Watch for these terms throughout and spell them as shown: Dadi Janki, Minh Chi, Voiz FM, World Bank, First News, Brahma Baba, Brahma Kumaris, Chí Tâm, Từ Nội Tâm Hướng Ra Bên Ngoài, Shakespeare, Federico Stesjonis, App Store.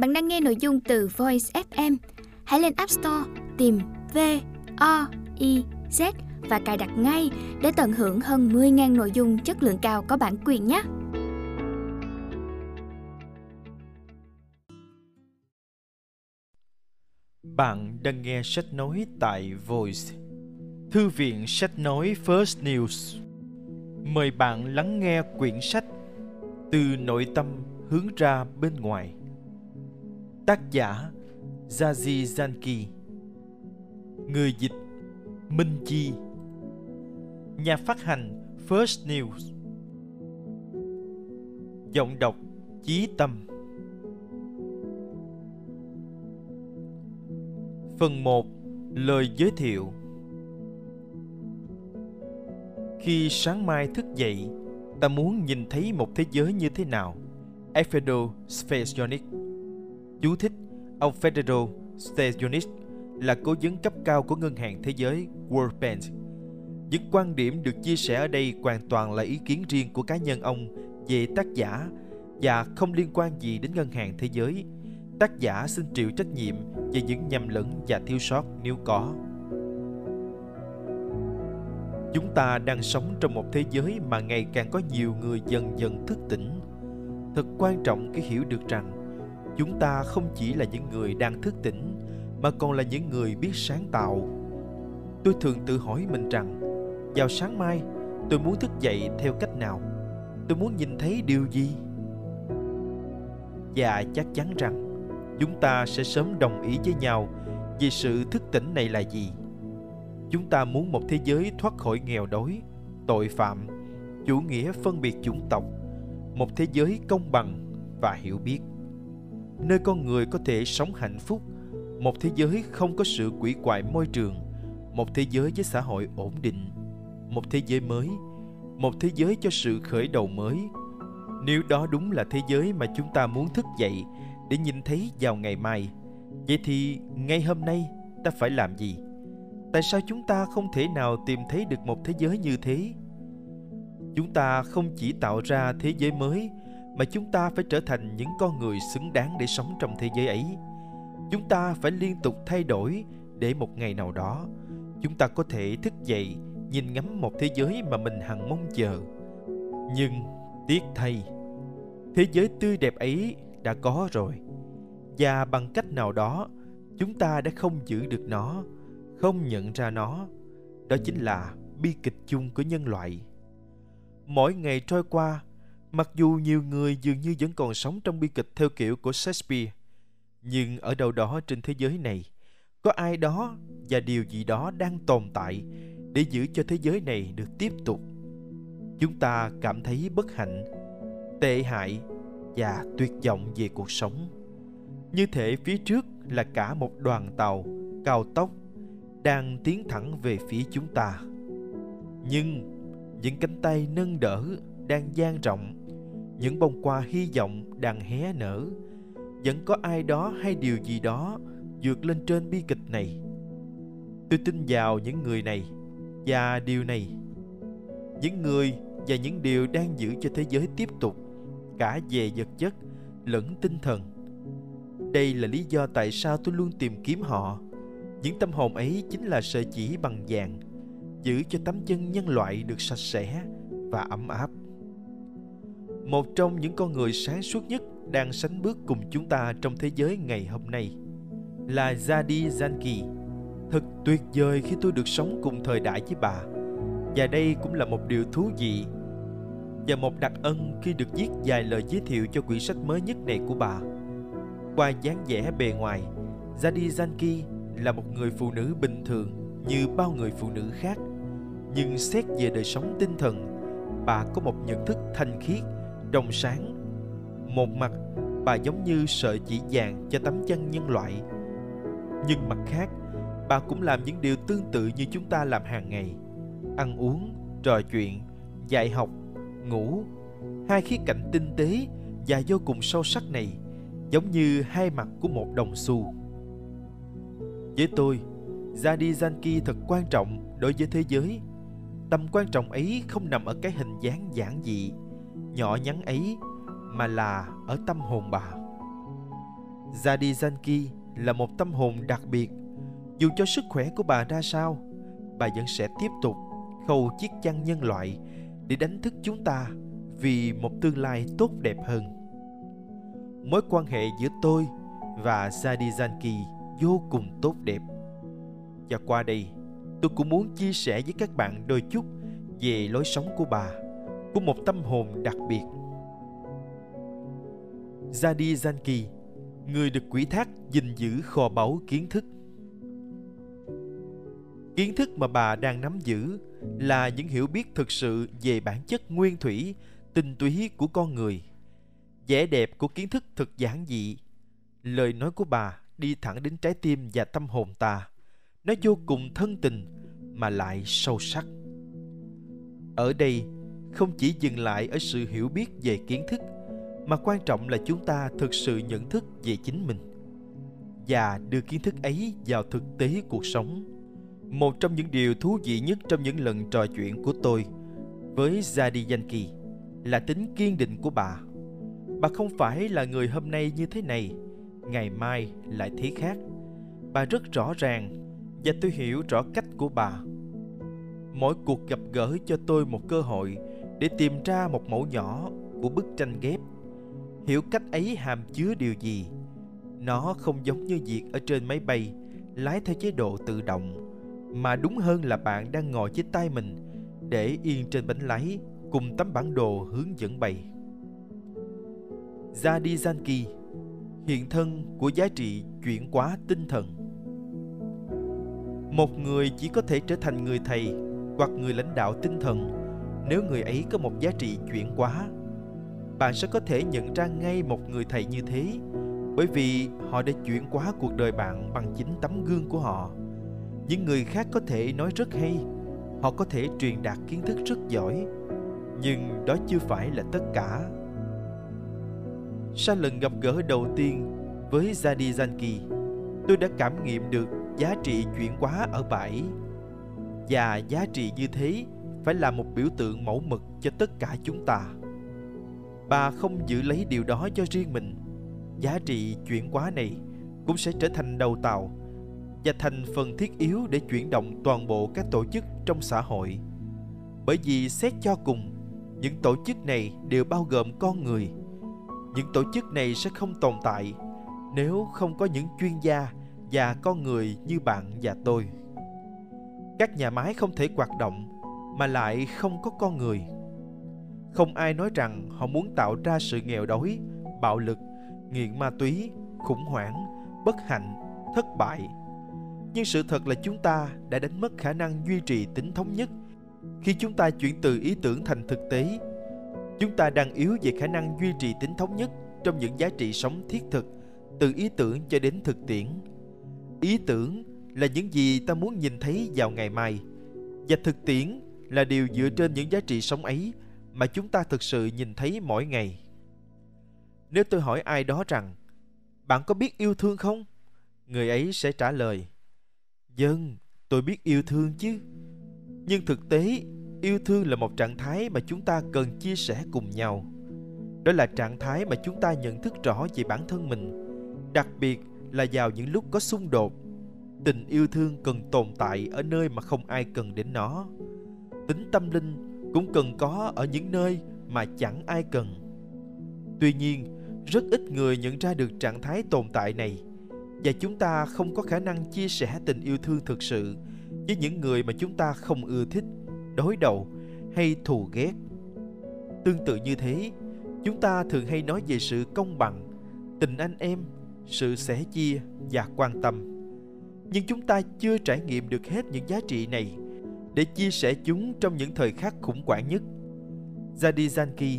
Bạn đang nghe nội dung từ Voiz FM. Hãy lên App Store tìm VOIZ và cài đặt ngay để tận hưởng hơn 10.000 nội dung chất lượng cao có bản quyền nhé. Bạn đang nghe sách nói tại Voice, Thư viện sách nói First News. Mời bạn lắng nghe quyển sách Từ nội tâm hướng ra bên ngoài. Tác giả Dadi Janki. Người dịch Minh Chi. Nhà phát hành First News. Giọng đọc Chí Tâm. Phần 1. Lời giới thiệu. Khi sáng mai thức dậy, ta muốn nhìn thấy một thế giới như thế nào? Federico Stesjonis. Chú thích: ông Federico Stesjonis là cố vấn cấp cao của Ngân hàng Thế giới World Bank. Những quan điểm được chia sẻ ở đây hoàn toàn là ý kiến riêng của cá nhân ông về tác giả và không liên quan gì đến Ngân hàng Thế giới. Tác giả xin chịu trách nhiệm về những nhầm lẫn và thiếu sót nếu có. Chúng ta đang sống trong một thế giới mà ngày càng có nhiều người dần dần thức tỉnh. Thật quan trọng cái hiểu được rằng chúng ta không chỉ là những người đang thức tỉnh mà còn là những người biết sáng tạo. Tôi thường tự hỏi mình rằng, vào sáng mai tôi muốn thức dậy theo cách nào? Tôi muốn nhìn thấy điều gì? Và chắc chắn rằng chúng ta sẽ sớm đồng ý với nhau về sự thức tỉnh này là gì. Chúng ta muốn một thế giới thoát khỏi nghèo đói, tội phạm, chủ nghĩa phân biệt chủng tộc, một thế giới công bằng và hiểu biết, nơi con người có thể sống hạnh phúc, một thế giới không có sự quỷ quại môi trường, một thế giới với xã hội ổn định, một thế giới mới, một thế giới cho sự khởi đầu mới. Nếu đó đúng là thế giới mà chúng ta muốn thức dậy để nhìn thấy vào ngày mai, vậy thì ngay hôm nay ta phải làm gì? Tại sao chúng ta không thể nào tìm thấy được một thế giới như thế? Chúng ta không chỉ tạo ra thế giới mới, mà chúng ta phải trở thành những con người xứng đáng để sống trong thế giới ấy. Chúng ta phải liên tục thay đổi để một ngày nào đó, chúng ta có thể thức dậy, nhìn ngắm một thế giới mà mình hằng mong chờ. Nhưng tiếc thay, thế giới tươi đẹp ấy đã có rồi, và bằng cách nào đó chúng ta đã không giữ được nó, không nhận ra nó. Đó chính là bi kịch chung của nhân loại. Mỗi ngày trôi qua, mặc dù nhiều người dường như vẫn còn sống trong bi kịch theo kiểu của Shakespeare, nhưng ở đâu đó trên thế giới này, có ai đó và điều gì đó đang tồn tại để giữ cho thế giới này được tiếp tục. Chúng ta cảm thấy bất hạnh, tệ hại và tuyệt vọng về cuộc sống. Như thể phía trước là cả một đoàn tàu cao tốc đang tiến thẳng về phía chúng ta. Nhưng những cánh tay nâng đỡ đang dang rộng, những bông hoa hy vọng đang hé nở. Vẫn có ai đó hay điều gì đó vượt lên trên bi kịch này. Tôi tin vào những người này và điều này. Những người và những điều đang giữ cho thế giới tiếp tục, cả về vật chất lẫn tinh thần. Đây là lý do tại sao tôi luôn tìm kiếm họ. Những tâm hồn ấy chính là sợi chỉ bằng vàng, giữ cho tấm chân nhân loại được sạch sẽ và ấm áp. Một trong những con người sáng suốt nhất đang sánh bước cùng chúng ta trong thế giới ngày hôm nay là Dadi Janki. Thật tuyệt vời khi tôi được sống cùng thời đại với bà. Và đây cũng là một điều thú vị và một đặc ân khi được viết vài lời giới thiệu cho quyển sách mới nhất này của bà. Qua dáng vẻ bề ngoài, Dadi Janki là một người phụ nữ bình thường như bao người phụ nữ khác. Nhưng xét về đời sống tinh thần, bà có một nhận thức thanh khiết, trong sáng. Một mặt, bà giống như sợi chỉ vàng cho tấm chân nhân loại. Nhưng mặt khác, bà cũng làm những điều tương tự như chúng ta làm hàng ngày: ăn uống, trò chuyện, dạy học, ngủ. Hai khía cạnh tinh tế và vô cùng sâu sắc này giống như hai mặt của một đồng xu. Với tôi, Dadi Janki thật quan trọng đối với thế giới. Tầm quan trọng ấy không nằm ở cái hình dáng giản dị, nhỏ nhắn ấy, mà là ở tâm hồn bà. Dadi Janki là một tâm hồn đặc biệt. Dù cho sức khỏe của bà ra sao, bà vẫn sẽ tiếp tục khâu chiếc chăn nhân loại để đánh thức chúng ta vì một tương lai tốt đẹp hơn. Mối quan hệ giữa tôi và Dadi Janki vô cùng tốt đẹp. Và qua đây, tôi cũng muốn chia sẻ với các bạn đôi chút về lối sống của bà, của một tâm hồn đặc biệt. Dadi Janki, người được ủy thác gìn giữ kho báu kiến thức. Kiến thức mà bà đang nắm giữ là những hiểu biết thực sự về bản chất nguyên thủy, tinh túy của con người. Vẻ đẹp của kiến thức thực giản dị, lời nói của bà đi thẳng đến trái tim và tâm hồn ta. Nó vô cùng thân tình mà lại sâu sắc. Ở đây không chỉ dừng lại ở sự hiểu biết về kiến thức, mà quan trọng là chúng ta thực sự nhận thức về chính mình và đưa kiến thức ấy vào thực tế cuộc sống. Một trong những điều thú vị nhất trong những lần trò chuyện của tôi với Dadi Janki là tính kiên định của bà. Bà không phải là người hôm nay như thế này, ngày mai lại thế khác. Bà rất rõ ràng và tôi hiểu rõ cách của bà. Mỗi cuộc gặp gỡ cho tôi một cơ hội để tìm ra một mẩu nhỏ của bức tranh ghép, hiểu cách ấy hàm chứa điều gì. Nó không giống như việc ở trên máy bay lái theo chế độ tự động, mà đúng hơn là bạn đang ngồi trên tay mình để yên trên bánh lái cùng tấm bản đồ hướng dẫn bay. Dadi Janki, hiện thân của giá trị chuyển hóa tinh thần. Một người chỉ có thể trở thành người thầy hoặc người lãnh đạo tinh thần nếu người ấy có một giá trị chuyển hóa. Bạn sẽ có thể nhận ra ngay một người thầy như thế, bởi vì họ đã chuyển hóa cuộc đời bạn bằng chính tấm gương của họ. Những người khác có thể nói rất hay, họ có thể truyền đạt kiến thức rất giỏi, nhưng đó chưa phải là tất cả. Sau lần gặp gỡ đầu tiên với Dadi Janki, tôi đã cảm nghiệm được giá trị chuyển hóa ở bà ấy. Và giá trị như thế phải là một biểu tượng mẫu mực cho tất cả chúng ta. Bà không giữ lấy điều đó cho riêng mình. Giá trị chuyển hóa này cũng sẽ trở thành đầu tàu và thành phần thiết yếu để chuyển động toàn bộ các tổ chức trong xã hội. Bởi vì xét cho cùng, những tổ chức này đều bao gồm con người. Những tổ chức này sẽ không tồn tại nếu không có những chuyên gia và con người như bạn và tôi. Các nhà máy không thể hoạt động mà lại không có con người. Không ai nói rằng họ muốn tạo ra sự nghèo đói, bạo lực, nghiện ma túy, khủng hoảng, bất hạnh, thất bại. Nhưng sự thật là chúng ta đã đánh mất khả năng duy trì tính thống nhất khi chúng ta chuyển từ ý tưởng thành thực tế. Chúng ta đang yếu về khả năng duy trì tính thống nhất trong những giá trị sống thiết thực, từ ý tưởng cho đến thực tiễn. Ý tưởng là những gì ta muốn nhìn thấy vào ngày mai, và thực tiễn là điều dựa trên những giá trị sống ấy mà chúng ta thực sự nhìn thấy mỗi ngày. Nếu tôi hỏi ai đó rằng, bạn có biết yêu thương không? Người ấy sẽ trả lời, vâng, tôi biết yêu thương chứ. Nhưng thực tế, yêu thương là một trạng thái mà chúng ta cần chia sẻ cùng nhau. Đó là trạng thái mà chúng ta nhận thức rõ về bản thân mình, đặc biệt là vào những lúc có xung đột. Tình yêu thương cần tồn tại ở nơi mà không ai cần đến nó. Tính tâm linh cũng cần có ở những nơi mà chẳng ai cần. Tuy nhiên, rất ít người nhận ra được trạng thái tồn tại này, và chúng ta không có khả năng chia sẻ tình yêu thương thực sự với những người mà chúng ta không ưa thích, đối đầu hay thù ghét. Tương tự như thế, chúng ta thường hay nói về sự công bằng, tình anh em, sự sẻ chia và quan tâm. Nhưng chúng ta chưa trải nghiệm được hết những giá trị này để chia sẻ chúng trong những thời khắc khủng hoảng nhất. Dadi Janki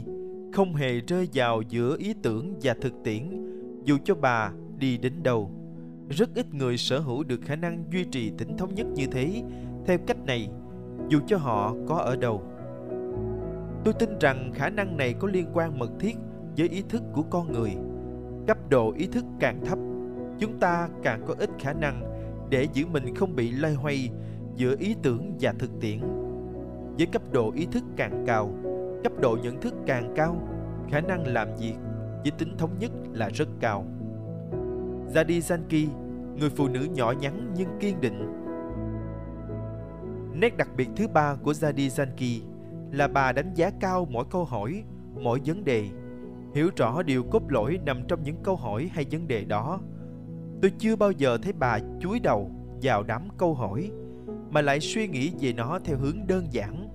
không hề rơi vào giữa ý tưởng và thực tiễn, dù cho bà đi đến đâu. Rất ít người sở hữu được khả năng duy trì tính thống nhất như thế theo cách này, dù cho họ có ở đâu. Tôi tin rằng khả năng này có liên quan mật thiết với ý thức của con người. Cấp độ ý thức càng thấp, chúng ta càng có ít khả năng để giữ mình không bị loay hoay giữa ý tưởng và thực tiễn. Với cấp độ ý thức càng cao, cấp độ nhận thức càng cao, khả năng làm việc với tính thống nhất là rất cao. Dadi Janki, người phụ nữ nhỏ nhắn nhưng kiên định. Nét đặc biệt thứ ba của Dadi Janki là bà đánh giá cao mỗi câu hỏi, mỗi vấn đề, hiểu rõ điều cốt lõi nằm trong những câu hỏi hay vấn đề đó. Tôi chưa bao giờ thấy bà chúi đầu vào đám câu hỏi, mà lại suy nghĩ về nó theo hướng đơn giản.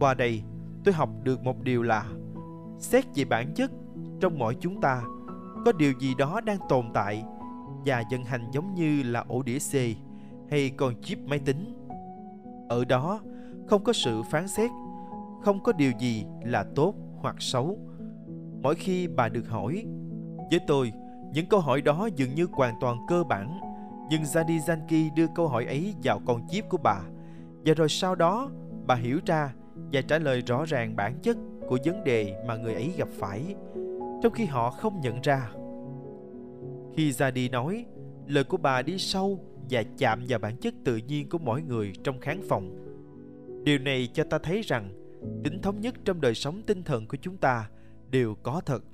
Qua đây, tôi học được một điều là xét về bản chất, trong mỗi chúng ta có điều gì đó đang tồn tại và vận hành giống như là ổ đĩa C hay con chip máy tính. Ở đó, không có sự phán xét, không có điều gì là tốt hoặc xấu. Mỗi khi bà được hỏi, với tôi, những câu hỏi đó dường như hoàn toàn cơ bản, nhưng Dadi Janki đưa câu hỏi ấy vào con chip của bà, và rồi sau đó bà hiểu ra và trả lời rõ ràng bản chất của vấn đề mà người ấy gặp phải, trong khi họ không nhận ra. Khi Dadi nói, lời của bà đi sâu và chạm vào bản chất tự nhiên của mỗi người trong khán phòng. Điều này cho ta thấy rằng tính thống nhất trong đời sống tinh thần của chúng ta đều có thật.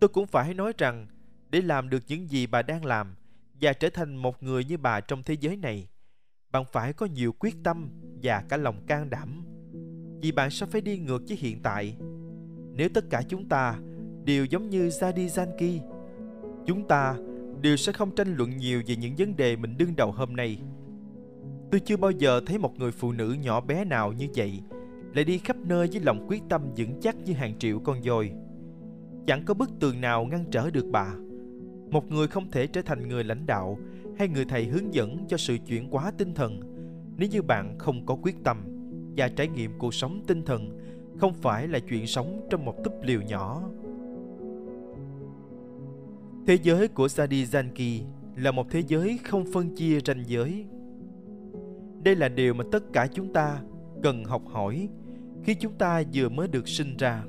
Tôi cũng phải nói rằng, để làm được những gì bà đang làm và trở thành một người như bà trong thế giới này, bạn phải có nhiều quyết tâm và cả lòng can đảm, vì bạn sẽ phải đi ngược với hiện tại. Nếu tất cả chúng ta đều giống như Dadi Janki, chúng ta đều sẽ không tranh luận nhiều về những vấn đề mình đương đầu hôm nay. Tôi chưa bao giờ thấy một người phụ nữ nhỏ bé nào như vậy lại đi khắp nơi với lòng quyết tâm vững chắc như hàng triệu con voi. Chẳng có bức tường nào ngăn trở được bà. Một người không thể trở thành người lãnh đạo hay người thầy hướng dẫn cho sự chuyển hóa tinh thần nếu như bạn không có quyết tâm, và trải nghiệm cuộc sống tinh thần không phải là chuyện sống trong một túp lều nhỏ. Thế giới của Dadi Janki là một thế giới không phân chia ranh giới. Đây là điều mà tất cả chúng ta cần học hỏi khi chúng ta vừa mới được sinh ra.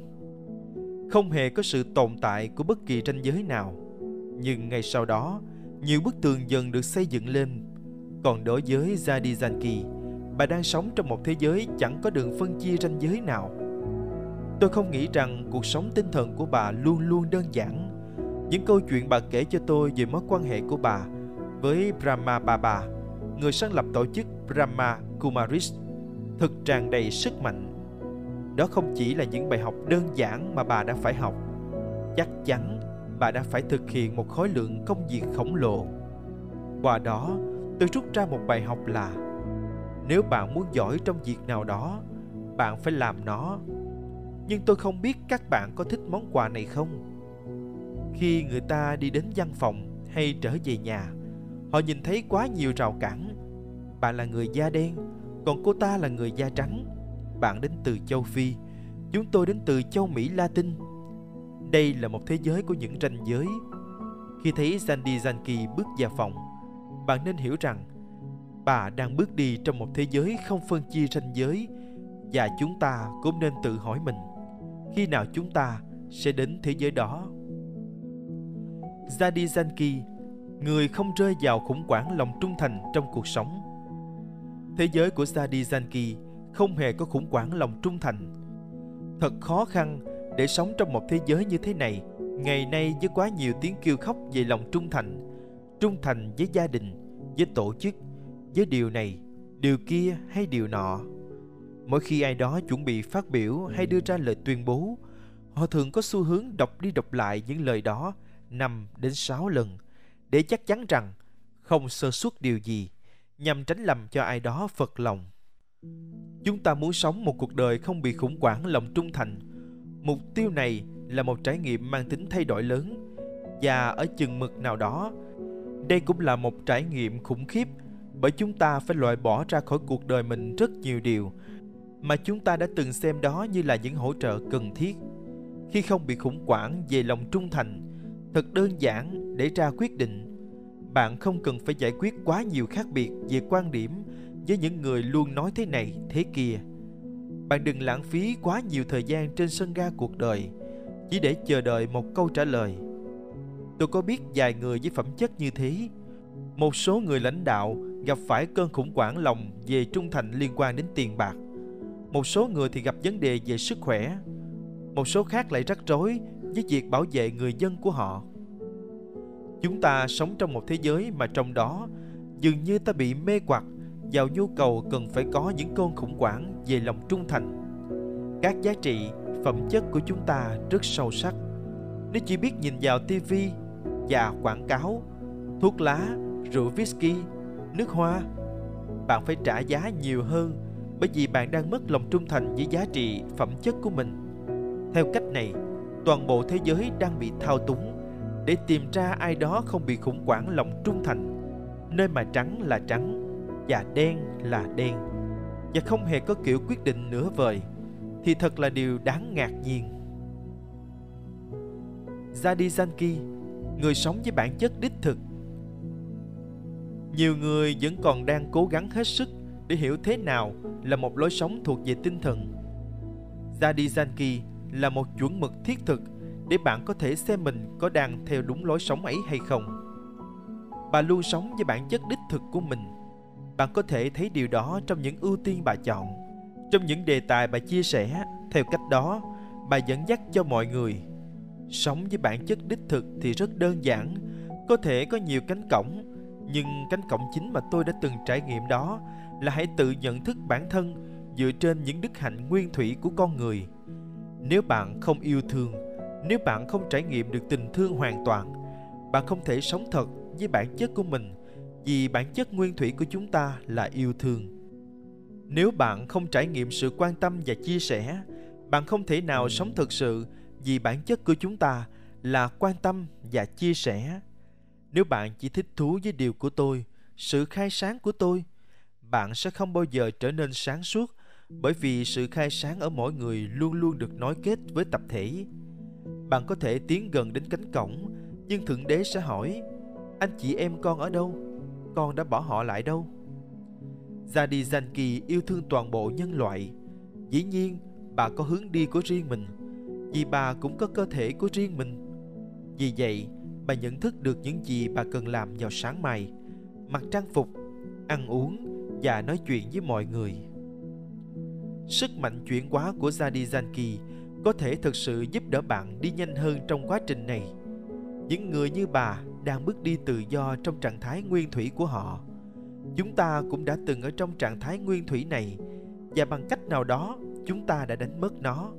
Không hề có sự tồn tại của bất kỳ ranh giới nào, nhưng ngay sau đó, nhiều bức tường dần được xây dựng lên. Còn đối với Dadi Janki, bà đang sống trong một thế giới chẳng có đường phân chia ranh giới nào. Tôi không nghĩ rằng cuộc sống tinh thần của bà luôn luôn đơn giản. Những câu chuyện bà kể cho tôi về mối quan hệ của bà với Brahma Baba, người sáng lập tổ chức Brahma Kumaris, thực tràn đầy sức mạnh. Đó không chỉ là những bài học đơn giản mà bà đã phải học. Chắc chắn bà đã phải thực hiện một khối lượng công việc khổng lồ. Qua đó, tôi rút ra một bài học là nếu bạn muốn giỏi trong việc nào đó, bạn phải làm nó. Nhưng tôi không biết các bạn có thích món quà này không? Khi người ta đi đến văn phòng hay trở về nhà, họ nhìn thấy quá nhiều rào cản. Bạn là người da đen, còn cô ta là người da trắng. Bạn đến từ châu Phi, chúng tôi đến từ châu Mỹ Latin. Đây là một thế giới của những ranh giới. Khi thấy Dadi Janki bước vào phòng, bạn nên hiểu rằng bà đang bước đi trong một thế giới không phân chia ranh giới, và chúng ta cũng nên tự hỏi mình, khi nào chúng ta sẽ đến thế giới đó? Dadi Janki, người không rơi vào khủng hoảng lòng trung thành trong cuộc sống. Thế giới của Dadi Janki không hề có khủng hoảng lòng trung thành. Thật khó khăn để sống trong một thế giới như thế này ngày nay, với quá nhiều tiếng kêu khóc về lòng trung thành với gia đình, với tổ chức, với điều này, điều kia hay điều nọ. Mỗi khi ai đó chuẩn bị phát biểu hay đưa ra lời tuyên bố, họ thường có xu hướng đọc đi đọc lại những lời đó 5 đến 6 lần để chắc chắn rằng không sơ suất điều gì, nhằm tránh làm cho ai đó phật lòng. Chúng ta muốn sống một cuộc đời không bị khủng hoảng lòng trung thành. Mục tiêu này là một trải nghiệm mang tính thay đổi lớn, và ở chừng mực nào đó, đây cũng là một trải nghiệm khủng khiếp, bởi chúng ta phải loại bỏ ra khỏi cuộc đời mình rất nhiều điều mà chúng ta đã từng xem đó như là những hỗ trợ cần thiết. Khi không bị khủng hoảng về lòng trung thành, thật đơn giản để ra quyết định. Bạn không cần phải giải quyết quá nhiều khác biệt về quan điểm với những người luôn nói thế này, thế kia. Bạn đừng lãng phí quá nhiều thời gian trên sân ga cuộc đời chỉ để chờ đợi một câu trả lời. Tôi có biết vài người với phẩm chất như thế. Một số người lãnh đạo gặp phải cơn khủng hoảng lòng về trung thành liên quan đến tiền bạc. Một số người thì gặp vấn đề về sức khỏe. Một số khác lại rắc rối với việc bảo vệ người dân của họ. Chúng ta sống trong một thế giới mà trong đó dường như ta bị mê hoặc vào nhu cầu cần phải có những cơn khủng hoảng về lòng trung thành. Các giá trị, phẩm chất của chúng ta rất sâu sắc. Nếu chỉ biết nhìn vào TV và quảng cáo, thuốc lá, rượu whisky, nước hoa, bạn phải trả giá nhiều hơn bởi vì bạn đang mất lòng trung thành với giá trị, phẩm chất của mình. Theo cách này, toàn bộ thế giới đang bị thao túng để tìm ra ai đó không bị khủng hoảng lòng trung thành, nơi mà trắng là trắng và đen là đen, và không hề có kiểu quyết định nửa vời, thì thật là điều đáng ngạc nhiên. Dadi Janki, người sống với bản chất đích thực. Nhiều người vẫn còn đang cố gắng hết sức để hiểu thế nào là một lối sống thuộc về tinh thần. Dadi Janki là một chuẩn mực thiết thực để bạn có thể xem mình có đang theo đúng lối sống ấy hay không. Bà luôn sống với bản chất đích thực của mình. Bạn có thể thấy điều đó trong những ưu tiên bà chọn, trong những đề tài bà chia sẻ. Theo cách đó, bà dẫn dắt cho mọi người. Sống với bản chất đích thực thì rất đơn giản. Có thể có nhiều cánh cổng, nhưng cánh cổng chính mà tôi đã từng trải nghiệm đó là hãy tự nhận thức bản thân dựa trên những đức hạnh nguyên thủy của con người. Nếu bạn không yêu thương, nếu bạn không trải nghiệm được tình thương hoàn toàn, bạn không thể sống thật với bản chất của mình, vì bản chất nguyên thủy của chúng ta là yêu thương. Nếu bạn không trải nghiệm sự quan tâm và chia sẻ, bạn không thể nào sống thực sự, vì bản chất của chúng ta là quan tâm và chia sẻ. Nếu bạn chỉ thích thú với điều của tôi, sự khai sáng của tôi, bạn sẽ không bao giờ trở nên sáng suốt, bởi vì sự khai sáng ở mỗi người luôn luôn được nối kết với tập thể. Bạn có thể tiến gần đến cánh cổng, nhưng Thượng Đế sẽ hỏi, anh chị em con ở đâu? Con đã bỏ họ lại đâu? Dadi Janki yêu thương toàn bộ nhân loại. Dĩ nhiên, bà có hướng đi của riêng mình, vì bà cũng có cơ thể của riêng mình. Vì vậy, bà nhận thức được những gì bà cần làm vào sáng mai, mặc trang phục, ăn uống và nói chuyện với mọi người. Sức mạnh chuyển hóa của Dadi Janki có thể thực sự giúp đỡ bạn đi nhanh hơn trong quá trình này. Những người như bà đang bước đi tự do trong trạng thái nguyên thủy của họ. Chúng ta cũng đã từng ở trong trạng thái nguyên thủy này, và bằng cách nào đó chúng ta đã đánh mất nó.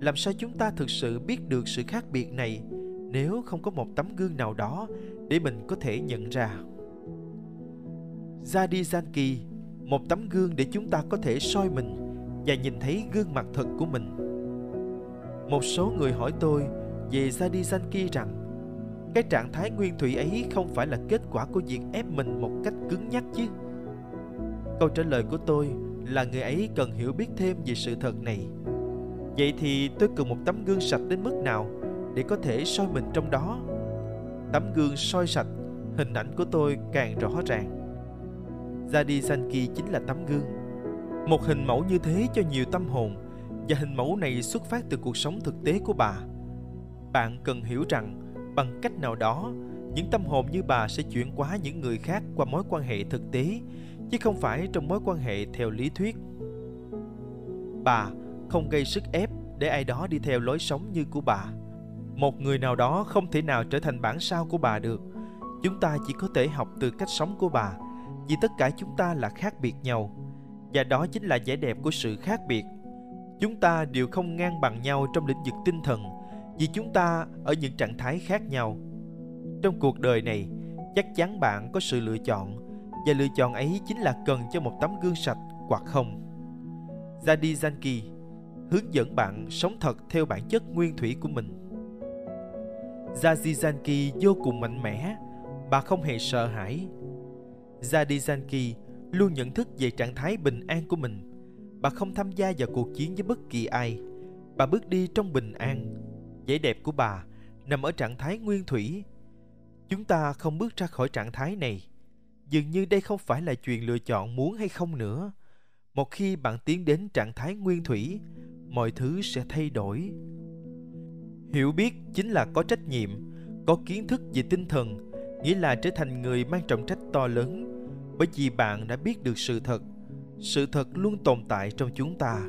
Làm sao chúng ta thực sự biết được sự khác biệt này nếu không có một tấm gương nào đó để mình có thể nhận ra? Dadi Janki, một tấm gương để chúng ta có thể soi mình và nhìn thấy gương mặt thật của mình. Một số người hỏi tôi về Dadi Janki rằng cái trạng thái nguyên thủy ấy không phải là kết quả của việc ép mình một cách cứng nhắc chứ. Câu trả lời của tôi là người ấy cần hiểu biết thêm về sự thật này. Vậy thì tôi cần một tấm gương sạch đến mức nào để có thể soi mình trong đó? Tấm gương soi sạch, hình ảnh của tôi càng rõ ràng. Dadi Janki chính là tấm gương. Một hình mẫu như thế cho nhiều tâm hồn, và hình mẫu này xuất phát từ cuộc sống thực tế của bà. Bạn cần hiểu rằng bằng cách nào đó, những tâm hồn như bà sẽ chuyển hóa những người khác qua mối quan hệ thực tế, chứ không phải trong mối quan hệ theo lý thuyết. Bà không gây sức ép để ai đó đi theo lối sống như của bà. Một người nào đó không thể nào trở thành bản sao của bà được. Chúng ta chỉ có thể học từ cách sống của bà, vì tất cả chúng ta là khác biệt nhau. Và đó chính là vẻ đẹp của sự khác biệt. Chúng ta đều không ngang bằng nhau trong lĩnh vực tinh thần, vì chúng ta ở những trạng thái khác nhau. Trong cuộc đời này, chắc chắn bạn có sự lựa chọn, và lựa chọn ấy chính là cần cho một tấm gương sạch hoặc không. Dadi Janki hướng dẫn bạn sống thật theo bản chất nguyên thủy của mình. Dadi Janki vô cùng mạnh mẽ, bà không hề sợ hãi. Dadi Janki luôn nhận thức về trạng thái bình an của mình. Bà không tham gia vào cuộc chiến với bất kỳ ai. Bà bước đi trong bình an. Vẻ đẹp của bà nằm ở trạng thái nguyên thủy. Chúng ta không bước ra khỏi trạng thái này. Dường như đây không phải là chuyện lựa chọn muốn hay không nữa. Một khi bạn tiến đến trạng thái nguyên thủy, mọi thứ sẽ thay đổi. Hiểu biết chính là có trách nhiệm, có kiến thức về tinh thần, nghĩa là trở thành người mang trọng trách to lớn, bởi vì bạn đã biết được sự thật. Sự thật luôn tồn tại trong chúng ta.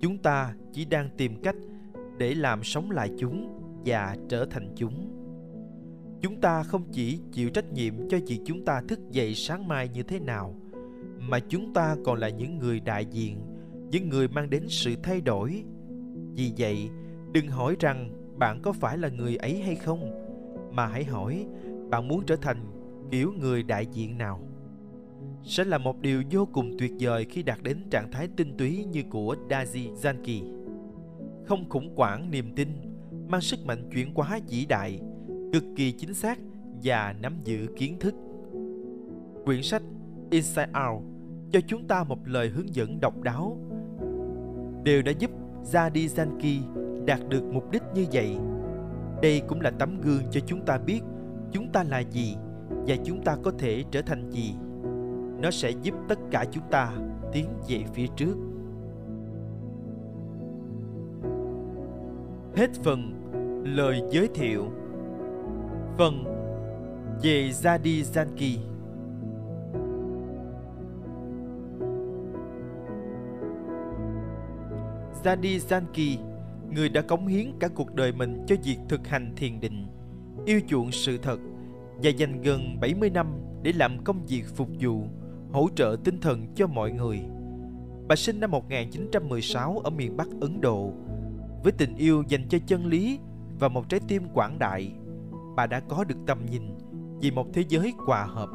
Chúng ta chỉ đang tìm cách để làm sống lại chúng và trở thành chúng. Chúng ta không chỉ chịu trách nhiệm cho việc chúng ta thức dậy sáng mai như thế nào, mà chúng ta còn là những người đại diện, những người mang đến sự thay đổi. Vì vậy, đừng hỏi rằng bạn có phải là người ấy hay không, mà hãy hỏi bạn muốn trở thành kiểu người đại diện nào. Sẽ là một điều vô cùng tuyệt vời khi đạt đến trạng thái tinh túy như của Dadi Janki. Không khủng hoảng niềm tin, mang sức mạnh chuyển hóa vĩ đại, cực kỳ chính xác và nắm giữ kiến thức. Quyển sách Inside Out cho chúng ta một lời hướng dẫn độc đáo. Điều đã giúp Dadi Janki đạt được mục đích như vậy. Đây cũng là tấm gương cho chúng ta biết chúng ta là gì và chúng ta có thể trở thành gì. Nó sẽ giúp tất cả chúng ta tiến về phía trước. Hết phần lời giới thiệu. Phần về Dadi Janki. Dadi Janki, người đã cống hiến cả cuộc đời mình cho việc thực hành thiền định, yêu chuộng sự thật và dành gần 70 năm để làm công việc phục vụ, hỗ trợ tinh thần cho mọi người. Bà sinh năm 1916 ở miền Bắc Ấn Độ. Với tình yêu dành cho chân lý và một trái tim quảng đại, bà đã có được tầm nhìn vì một thế giới hòa hợp,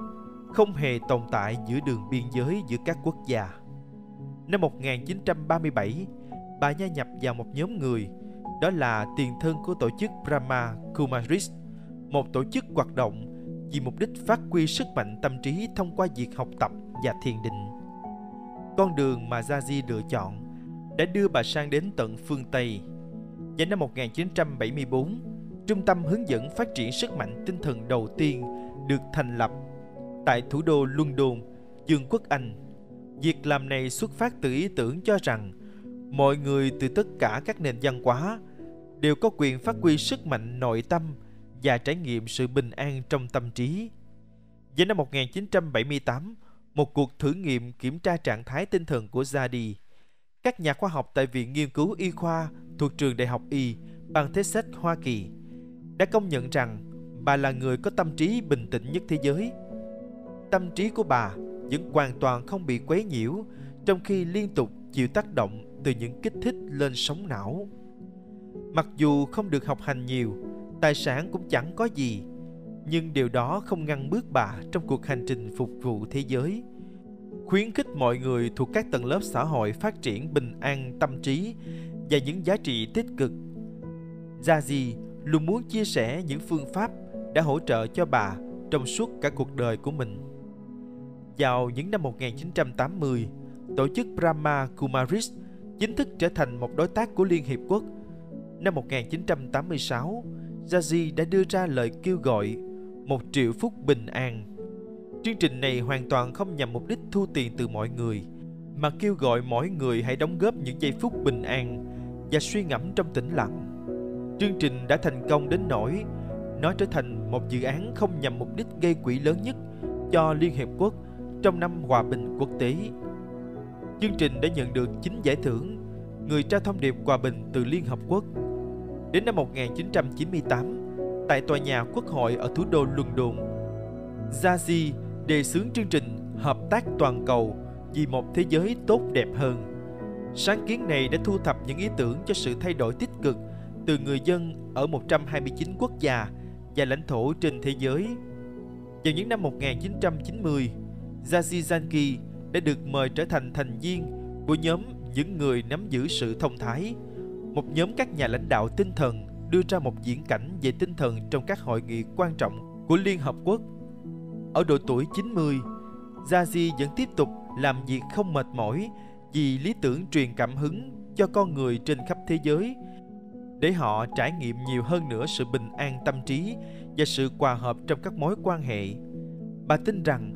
không hề tồn tại giữa đường biên giới giữa các quốc gia. Năm 1937, bà gia nhập vào một nhóm người, đó là tiền thân của tổ chức Brahma Kumaris, một tổ chức hoạt động vì mục đích phát huy sức mạnh tâm trí thông qua việc học tập và thiền định. Con đường mà Dadi lựa chọn đã đưa bà sang đến tận phương Tây. Vào năm 1974, Trung tâm hướng dẫn phát triển sức mạnh tinh thần đầu tiên được thành lập tại thủ đô London, Vương quốc Anh. Việc làm này xuất phát từ ý tưởng cho rằng mọi người từ tất cả các nền văn hóa đều có quyền phát huy sức mạnh nội tâm và trải nghiệm sự bình an trong tâm trí. Vào năm 1978, một cuộc thử nghiệm kiểm tra trạng thái tinh thần của Dadi. Các nhà khoa học tại Viện Nghiên cứu Y khoa thuộc trường Đại học Y, bang Texas, Hoa Kỳ đã công nhận rằng bà là người có tâm trí bình tĩnh nhất thế giới. Tâm trí của bà vẫn hoàn toàn không bị quấy nhiễu trong khi liên tục chịu tác động từ những kích thích lên sóng não. Mặc dù không được học hành nhiều, tài sản cũng chẳng có gì, nhưng điều đó không ngăn bước bà trong cuộc hành trình phục vụ thế giới, khuyến khích mọi người thuộc các tầng lớp xã hội phát triển bình an tâm trí và những giá trị tích cực. Dadi luôn muốn chia sẻ những phương pháp đã hỗ trợ cho bà trong suốt cả cuộc đời của mình. Vào những năm 1980, tổ chức Brahma Kumaris chính thức trở thành một đối tác của Liên Hiệp Quốc. Năm 1986, Dadi đã đưa ra lời kêu gọi 1 triệu phút bình an. Chương trình này hoàn toàn không nhằm mục đích thu tiền từ mọi người, mà kêu gọi mỗi người hãy đóng góp những giây phút bình an và suy ngẫm trong tĩnh lặng. Chương trình đã thành công đến nỗi nó trở thành một dự án không nhằm mục đích gây quỹ lớn nhất cho Liên Hiệp Quốc trong năm hòa bình quốc tế. Chương trình đã nhận được 9 giải thưởng người trao thông điệp hòa bình từ Liên Hợp Quốc. Đến năm 1998, tại tòa nhà Quốc hội ở thủ đô London, Dadi đề xướng chương trình Hợp tác toàn cầu vì một thế giới tốt đẹp hơn. Sáng kiến này đã thu thập những ý tưởng cho sự thay đổi tích cực từ người dân ở 129 quốc gia và lãnh thổ trên thế giới. Vào những năm 1990, Dadi Janki đã được mời trở thành thành viên của nhóm những người nắm giữ sự thông thái, một nhóm các nhà lãnh đạo tinh thần đưa ra một viễn cảnh về tinh thần trong các hội nghị quan trọng của Liên Hợp Quốc. Ở độ tuổi 90, Dadi vẫn tiếp tục làm việc không mệt mỏi vì lý tưởng truyền cảm hứng cho con người trên khắp thế giới, để họ trải nghiệm nhiều hơn nữa sự bình an tâm trí và sự hòa hợp trong các mối quan hệ. Bà tin rằng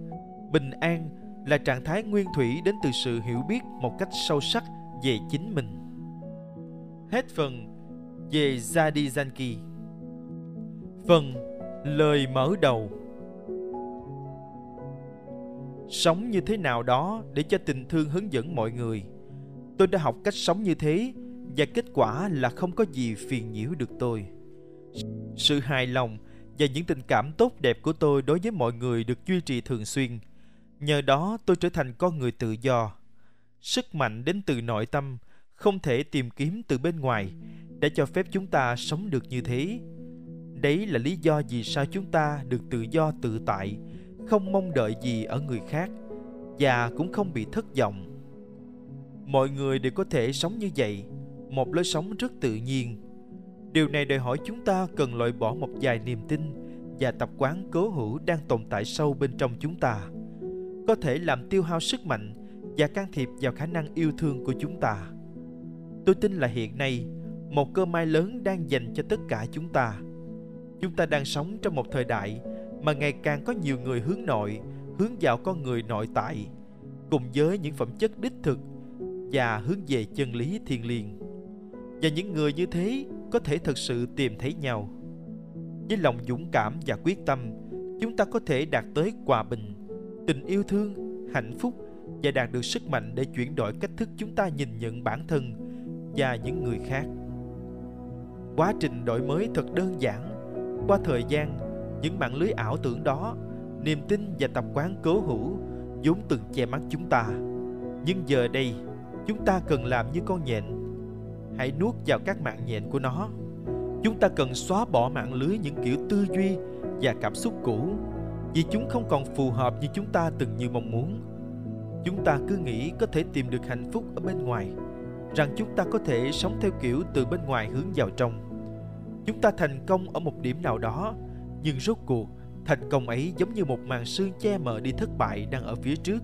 bình an là trạng thái nguyên thủy đến từ sự hiểu biết một cách sâu sắc về chính mình. Hết phần về Dadi Janki. Phần lời mở đầu. Sống như thế nào đó để cho tình thương hướng dẫn mọi người. Tôi đã học cách sống như thế và kết quả là không có gì phiền nhiễu được tôi. Sự hài lòng và những tình cảm tốt đẹp của tôi đối với mọi người được duy trì thường xuyên. Nhờ đó tôi trở thành con người tự do. Sức mạnh đến từ nội tâm, không thể tìm kiếm từ bên ngoài, đã cho phép chúng ta sống được như thế. Đấy là lý do vì sao chúng ta được tự do tự tại, không mong đợi gì ở người khác, và cũng không bị thất vọng. Mọi người đều có thể sống như vậy, một lối sống rất tự nhiên. Điều này đòi hỏi chúng ta cần loại bỏ một vài niềm tin và tập quán cố hữu đang tồn tại sâu bên trong chúng ta, có thể làm tiêu hao sức mạnh và can thiệp vào khả năng yêu thương của chúng ta. Tôi tin là hiện nay, một cơ may lớn đang dành cho tất cả chúng ta. Chúng ta đang sống trong một thời đại mà ngày càng có nhiều người hướng nội, hướng vào con người nội tại, cùng với những phẩm chất đích thực và hướng về chân lý thiêng liêng. Và những người như thế có thể thực sự tìm thấy nhau. Với lòng dũng cảm và quyết tâm, chúng ta có thể đạt tới hòa bình, tình yêu thương, hạnh phúc và đạt được sức mạnh để chuyển đổi cách thức chúng ta nhìn nhận bản thân và những người khác. Quá trình đổi mới thật đơn giản. Qua thời gian, những mạng lưới ảo tưởng đó, niềm tin và tập quán cố hữu vốn từng che mắt chúng ta. Nhưng giờ đây, chúng ta cần làm như con nhện. Hãy nuốt vào các mạng nhện của nó. Chúng ta cần xóa bỏ mạng lưới những kiểu tư duy và cảm xúc cũ, vì chúng không còn phù hợp như chúng ta từng như mong muốn. Chúng ta cứ nghĩ có thể tìm được hạnh phúc ở bên ngoài, rằng chúng ta có thể sống theo kiểu từ bên ngoài hướng vào trong. Chúng ta thành công ở một điểm nào đó, nhưng rốt cuộc thành công ấy giống như một màn sương che mờ đi thất bại đang ở phía trước.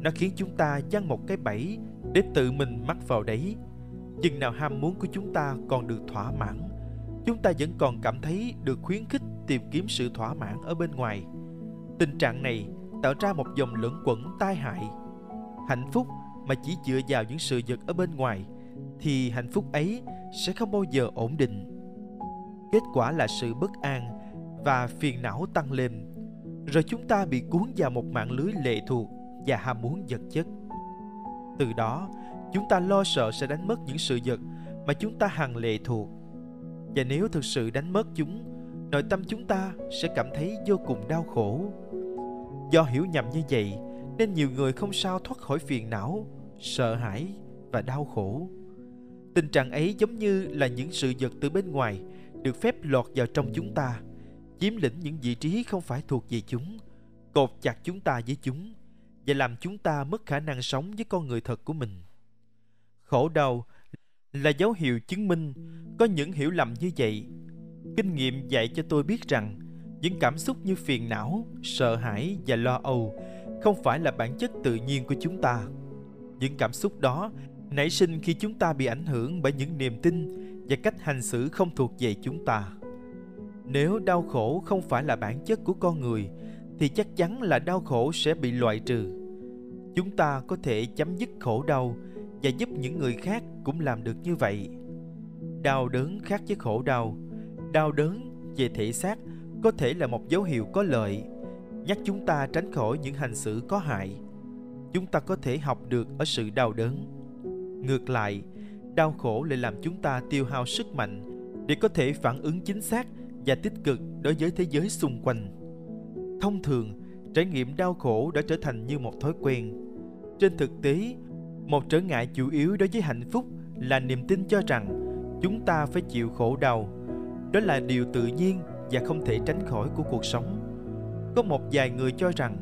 Nó khiến chúng ta giăng một cái bẫy để tự mình mắc vào đấy. Chừng nào ham muốn của chúng ta còn được thỏa mãn, chúng ta vẫn còn cảm thấy được khuyến khích tìm kiếm sự thỏa mãn ở bên ngoài. Tình trạng này tạo ra một vòng luẩn quẩn tai hại. Hạnh phúc mà chỉ dựa vào những sự vật ở bên ngoài thì hạnh phúc ấy sẽ không bao giờ ổn định. Kết quả là sự bất an và phiền não tăng lên, rồi chúng ta bị cuốn vào một mạng lưới lệ thuộc và ham muốn vật chất. Từ đó, chúng ta lo sợ sẽ đánh mất những sự vật mà chúng ta hằng lệ thuộc. Và nếu thực sự đánh mất chúng, nội tâm chúng ta sẽ cảm thấy vô cùng đau khổ. Do hiểu nhầm như vậy nên nhiều người không sao thoát khỏi phiền não, sợ hãi và đau khổ. Tình trạng ấy giống như là những sự vật từ bên ngoài được phép lọt vào trong chúng ta, chiếm lĩnh những vị trí không phải thuộc về chúng, cột chặt chúng ta với chúng và làm chúng ta mất khả năng sống với con người thật của mình. Khổ đau là dấu hiệu chứng minh có những hiểu lầm như vậy. Kinh nghiệm dạy cho tôi biết rằng những cảm xúc như phiền não, sợ hãi và lo âu không phải là bản chất tự nhiên của chúng ta. Những cảm xúc đó nảy sinh khi chúng ta bị ảnh hưởng bởi những niềm tin và cách hành xử không thuộc về chúng ta. Nếu đau khổ không phải là bản chất của con người, thì chắc chắn là đau khổ sẽ bị loại trừ. Chúng ta có thể chấm dứt khổ đau và giúp những người khác cũng làm được như vậy. Đau đớn khác với khổ đau. Đau đớn về thể xác có thể là một dấu hiệu có lợi, nhắc chúng ta tránh khỏi những hành xử có hại. Chúng ta có thể học được ở sự đau đớn. Ngược lại, đau khổ lại làm chúng ta tiêu hao sức mạnh để có thể phản ứng chính xác và tích cực đối với thế giới xung quanh. Thông thường, trải nghiệm đau khổ đã trở thành như một thói quen. Trên thực tế, một trở ngại chủ yếu đối với hạnh phúc là niềm tin cho rằng chúng ta phải chịu khổ đau. Đó là điều tự nhiên và không thể tránh khỏi của cuộc sống. Có một vài người cho rằng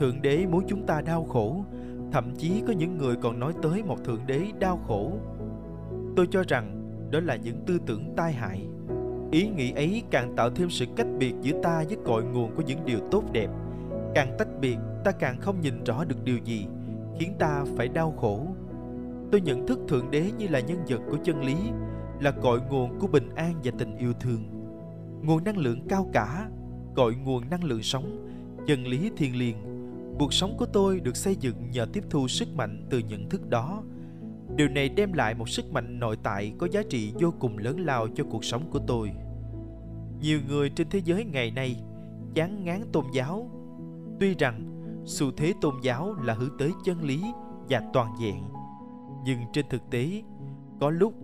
Thượng Đế muốn chúng ta đau khổ, thậm chí có những người còn nói tới một Thượng Đế đau khổ. Tôi cho rằng đó là những tư tưởng tai hại. Ý nghĩ ấy càng tạo thêm sự cách biệt giữa ta với cội nguồn của những điều tốt đẹp. Càng tách biệt, ta càng không nhìn rõ được điều gì khiến ta phải đau khổ. Tôi nhận thức Thượng Đế như là nhân vật của chân lý, là cội nguồn của bình an và tình yêu thương, nguồn năng lượng cao cả, cội nguồn năng lượng sống, chân lý thiêng liêng. Cuộc sống của tôi được xây dựng nhờ tiếp thu sức mạnh từ nhận thức đó. Điều này đem lại một sức mạnh nội tại có giá trị vô cùng lớn lao cho cuộc sống của tôi. Nhiều người trên thế giới ngày nay chán ngán tôn giáo. Tuy rằng xu thế tôn giáo là hướng tới chân lý và toàn vẹn, nhưng trên thực tế, có lúc,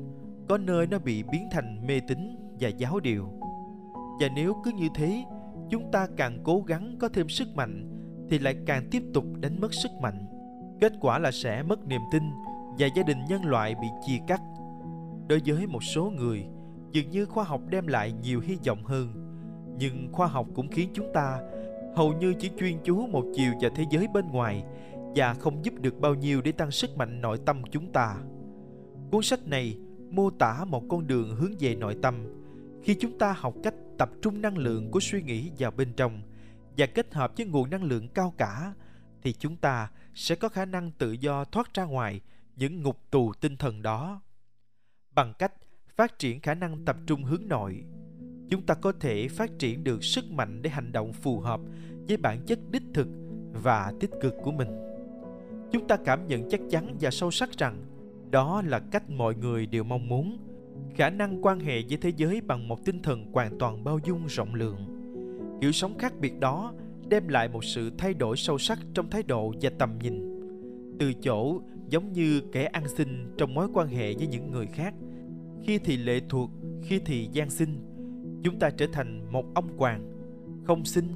có nơi nó bị biến thành mê tín và giáo điều. Và nếu cứ như thế, chúng ta càng cố gắng có thêm sức mạnh thì lại càng tiếp tục đánh mất sức mạnh. Kết quả là sẽ mất niềm tin và gia đình nhân loại bị chia cắt. Đối với một số người, dường như khoa học đem lại nhiều hy vọng hơn. Nhưng khoa học cũng khiến chúng ta hầu như chỉ chuyên chú một chiều vào thế giới bên ngoài và không giúp được bao nhiêu để tăng sức mạnh nội tâm chúng ta. Cuốn sách này mô tả một con đường hướng về nội tâm, khi chúng ta học cách tập trung năng lượng của suy nghĩ vào bên trong và kết hợp với nguồn năng lượng cao cả, thì chúng ta sẽ có khả năng tự do thoát ra ngoài những ngục tù tinh thần đó. Bằng cách phát triển khả năng tập trung hướng nội, chúng ta có thể phát triển được sức mạnh để hành động phù hợp với bản chất đích thực và tích cực của mình. Chúng ta cảm nhận chắc chắn và sâu sắc rằng đó là cách mọi người đều mong muốn, khả năng quan hệ với thế giới bằng một tinh thần hoàn toàn bao dung rộng lượng. Kiểu sống khác biệt đó đem lại một sự thay đổi sâu sắc trong thái độ và tầm nhìn, từ chỗ giống như kẻ ăn xin trong mối quan hệ với những người khác, khi thì lệ thuộc, khi thì gian xin. Chúng ta trở thành một ông quan, không xin,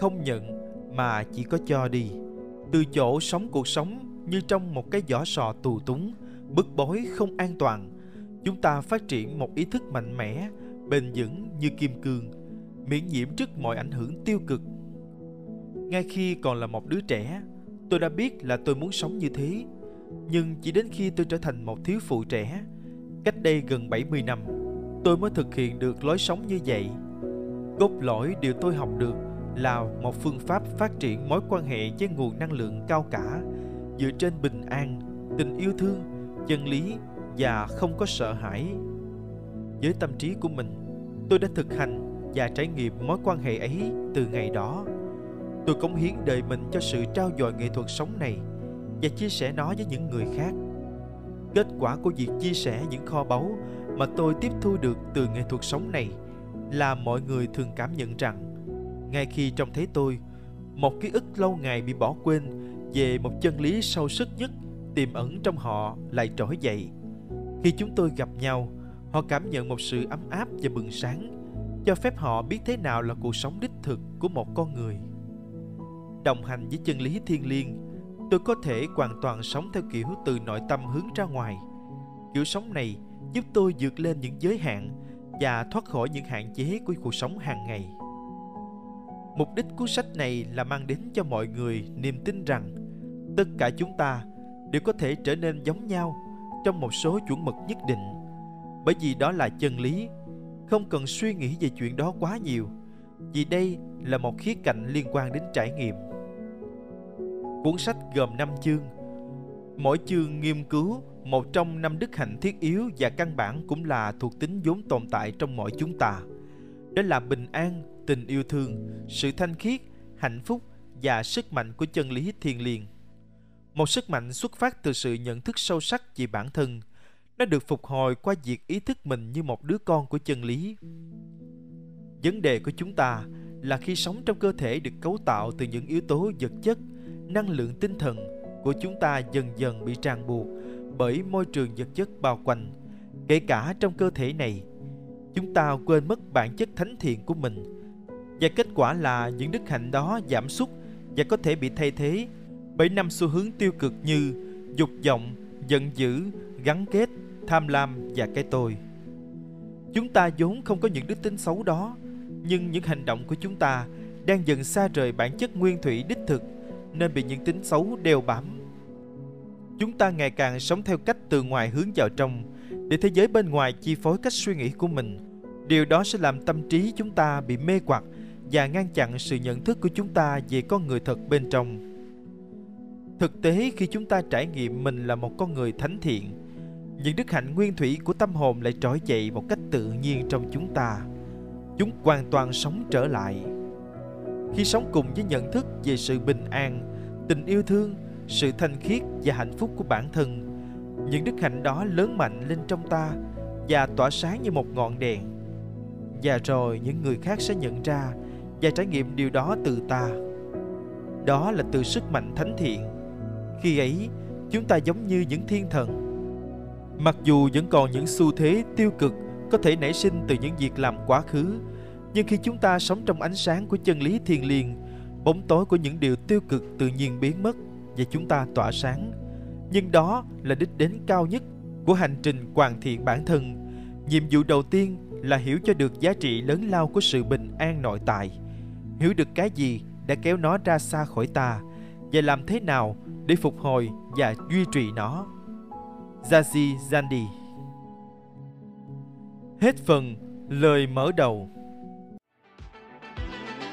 không nhận mà chỉ có cho đi. Từ chỗ sống cuộc sống như trong một cái vỏ sò tù túng, bức bối không an toàn, chúng ta phát triển một ý thức mạnh mẽ, bền vững như kim cương, miễn nhiễm trước mọi ảnh hưởng tiêu cực. Ngay khi còn là một đứa trẻ, tôi đã biết là tôi muốn sống như thế. Nhưng chỉ đến khi tôi trở thành một thiếu phụ trẻ, cách đây gần 70 năm, tôi mới thực hiện được lối sống như vậy. Cốt lõi điều tôi học được là một phương pháp phát triển mối quan hệ với nguồn năng lượng cao cả, dựa trên bình an, tình yêu thương, chân lý và không có sợ hãi. Với tâm trí của mình, tôi đã thực hành và trải nghiệm mối quan hệ ấy từ ngày đó. Tôi cống hiến đời mình cho sự trau dồi nghệ thuật sống này và chia sẻ nó với những người khác. Kết quả của việc chia sẻ những kho báu mà tôi tiếp thu được từ nghệ thuật sống này là mọi người thường cảm nhận rằng, ngay khi trông thấy tôi, một ký ức lâu ngày bị bỏ quên về một chân lý sâu sắc nhất tiềm ẩn trong họ lại trỗi dậy. Khi chúng tôi gặp nhau, họ cảm nhận một sự ấm áp và bừng sáng, cho phép họ biết thế nào là cuộc sống đích thực của một con người. Đồng hành với chân lý thiêng liêng, tôi có thể hoàn toàn sống theo kiểu từ nội tâm hướng ra ngoài. Kiểu sống này giúp tôi vượt lên những giới hạn và thoát khỏi những hạn chế của cuộc sống hàng ngày. Mục đích của sách này là mang đến cho mọi người niềm tin rằng tất cả chúng ta đều có thể trở nên giống nhau trong một số chuẩn mực nhất định, bởi vì đó là chân lý. Không cần suy nghĩ về chuyện đó quá nhiều, vì đây là một khía cạnh liên quan đến trải nghiệm. Cuốn sách gồm 5 chương. Mỗi chương nghiên cứu một trong 5 đức hạnh thiết yếu và căn bản cũng là thuộc tính vốn tồn tại trong mỗi chúng ta. Đó là bình an, tình yêu thương, sự thanh khiết, hạnh phúc và sức mạnh của chân lý thiêng liêng. Một sức mạnh xuất phát từ sự nhận thức sâu sắc về bản thân. Nó được phục hồi qua việc ý thức mình như một đứa con của chân lý. Vấn đề của chúng ta là khi sống trong cơ thể được cấu tạo từ những yếu tố vật chất, năng lượng tinh thần của chúng ta dần dần bị ràng buộc bởi môi trường vật chất bao quanh, kể cả trong cơ thể này. Chúng ta quên mất bản chất thánh thiện của mình, và kết quả là những đức hạnh đó giảm sút và có thể bị thay thế bởi 5 xu hướng tiêu cực như dục vọng, giận dữ, gắn kết, tham lam và cái tôi. Chúng ta vốn không có những đức tính xấu đó, nhưng những hành động của chúng ta đang dần xa rời bản chất nguyên thủy đích thực, nên bị những tính xấu đeo bám. Chúng ta ngày càng sống theo cách từ ngoài hướng vào trong, để thế giới bên ngoài chi phối cách suy nghĩ của mình. Điều đó sẽ làm tâm trí chúng ta bị mê hoặc và ngăn chặn sự nhận thức của chúng ta về con người thật bên trong. Thực tế, khi chúng ta trải nghiệm mình là một con người thánh thiện, những đức hạnh nguyên thủy của tâm hồn lại trỗi dậy một cách tự nhiên trong chúng ta. Chúng hoàn toàn sống trở lại. Khi sống cùng với nhận thức về sự bình an, tình yêu thương, sự thanh khiết và hạnh phúc của bản thân, những đức hạnh đó lớn mạnh lên trong ta và tỏa sáng như một ngọn đèn. Và rồi những người khác sẽ nhận ra và trải nghiệm điều đó từ ta. Đó là từ sức mạnh thánh thiện. Khi ấy, chúng ta giống như những thiên thần. Mặc dù vẫn còn những xu thế tiêu cực có thể nảy sinh từ những việc làm quá khứ, Nhưng khi chúng ta sống trong ánh sáng của chân lý thiêng liêng, bóng tối của những điều tiêu cực tự nhiên biến mất và chúng ta tỏa sáng. Nhưng đó là đích đến cao nhất của hành trình hoàn thiện bản thân. Nhiệm vụ đầu tiên là hiểu cho được giá trị lớn lao của sự bình an nội tại. Hiểu được cái gì đã kéo nó ra xa khỏi ta và làm thế nào để phục hồi và duy trì nó. Dadi Janki. Hết phần lời mở đầu.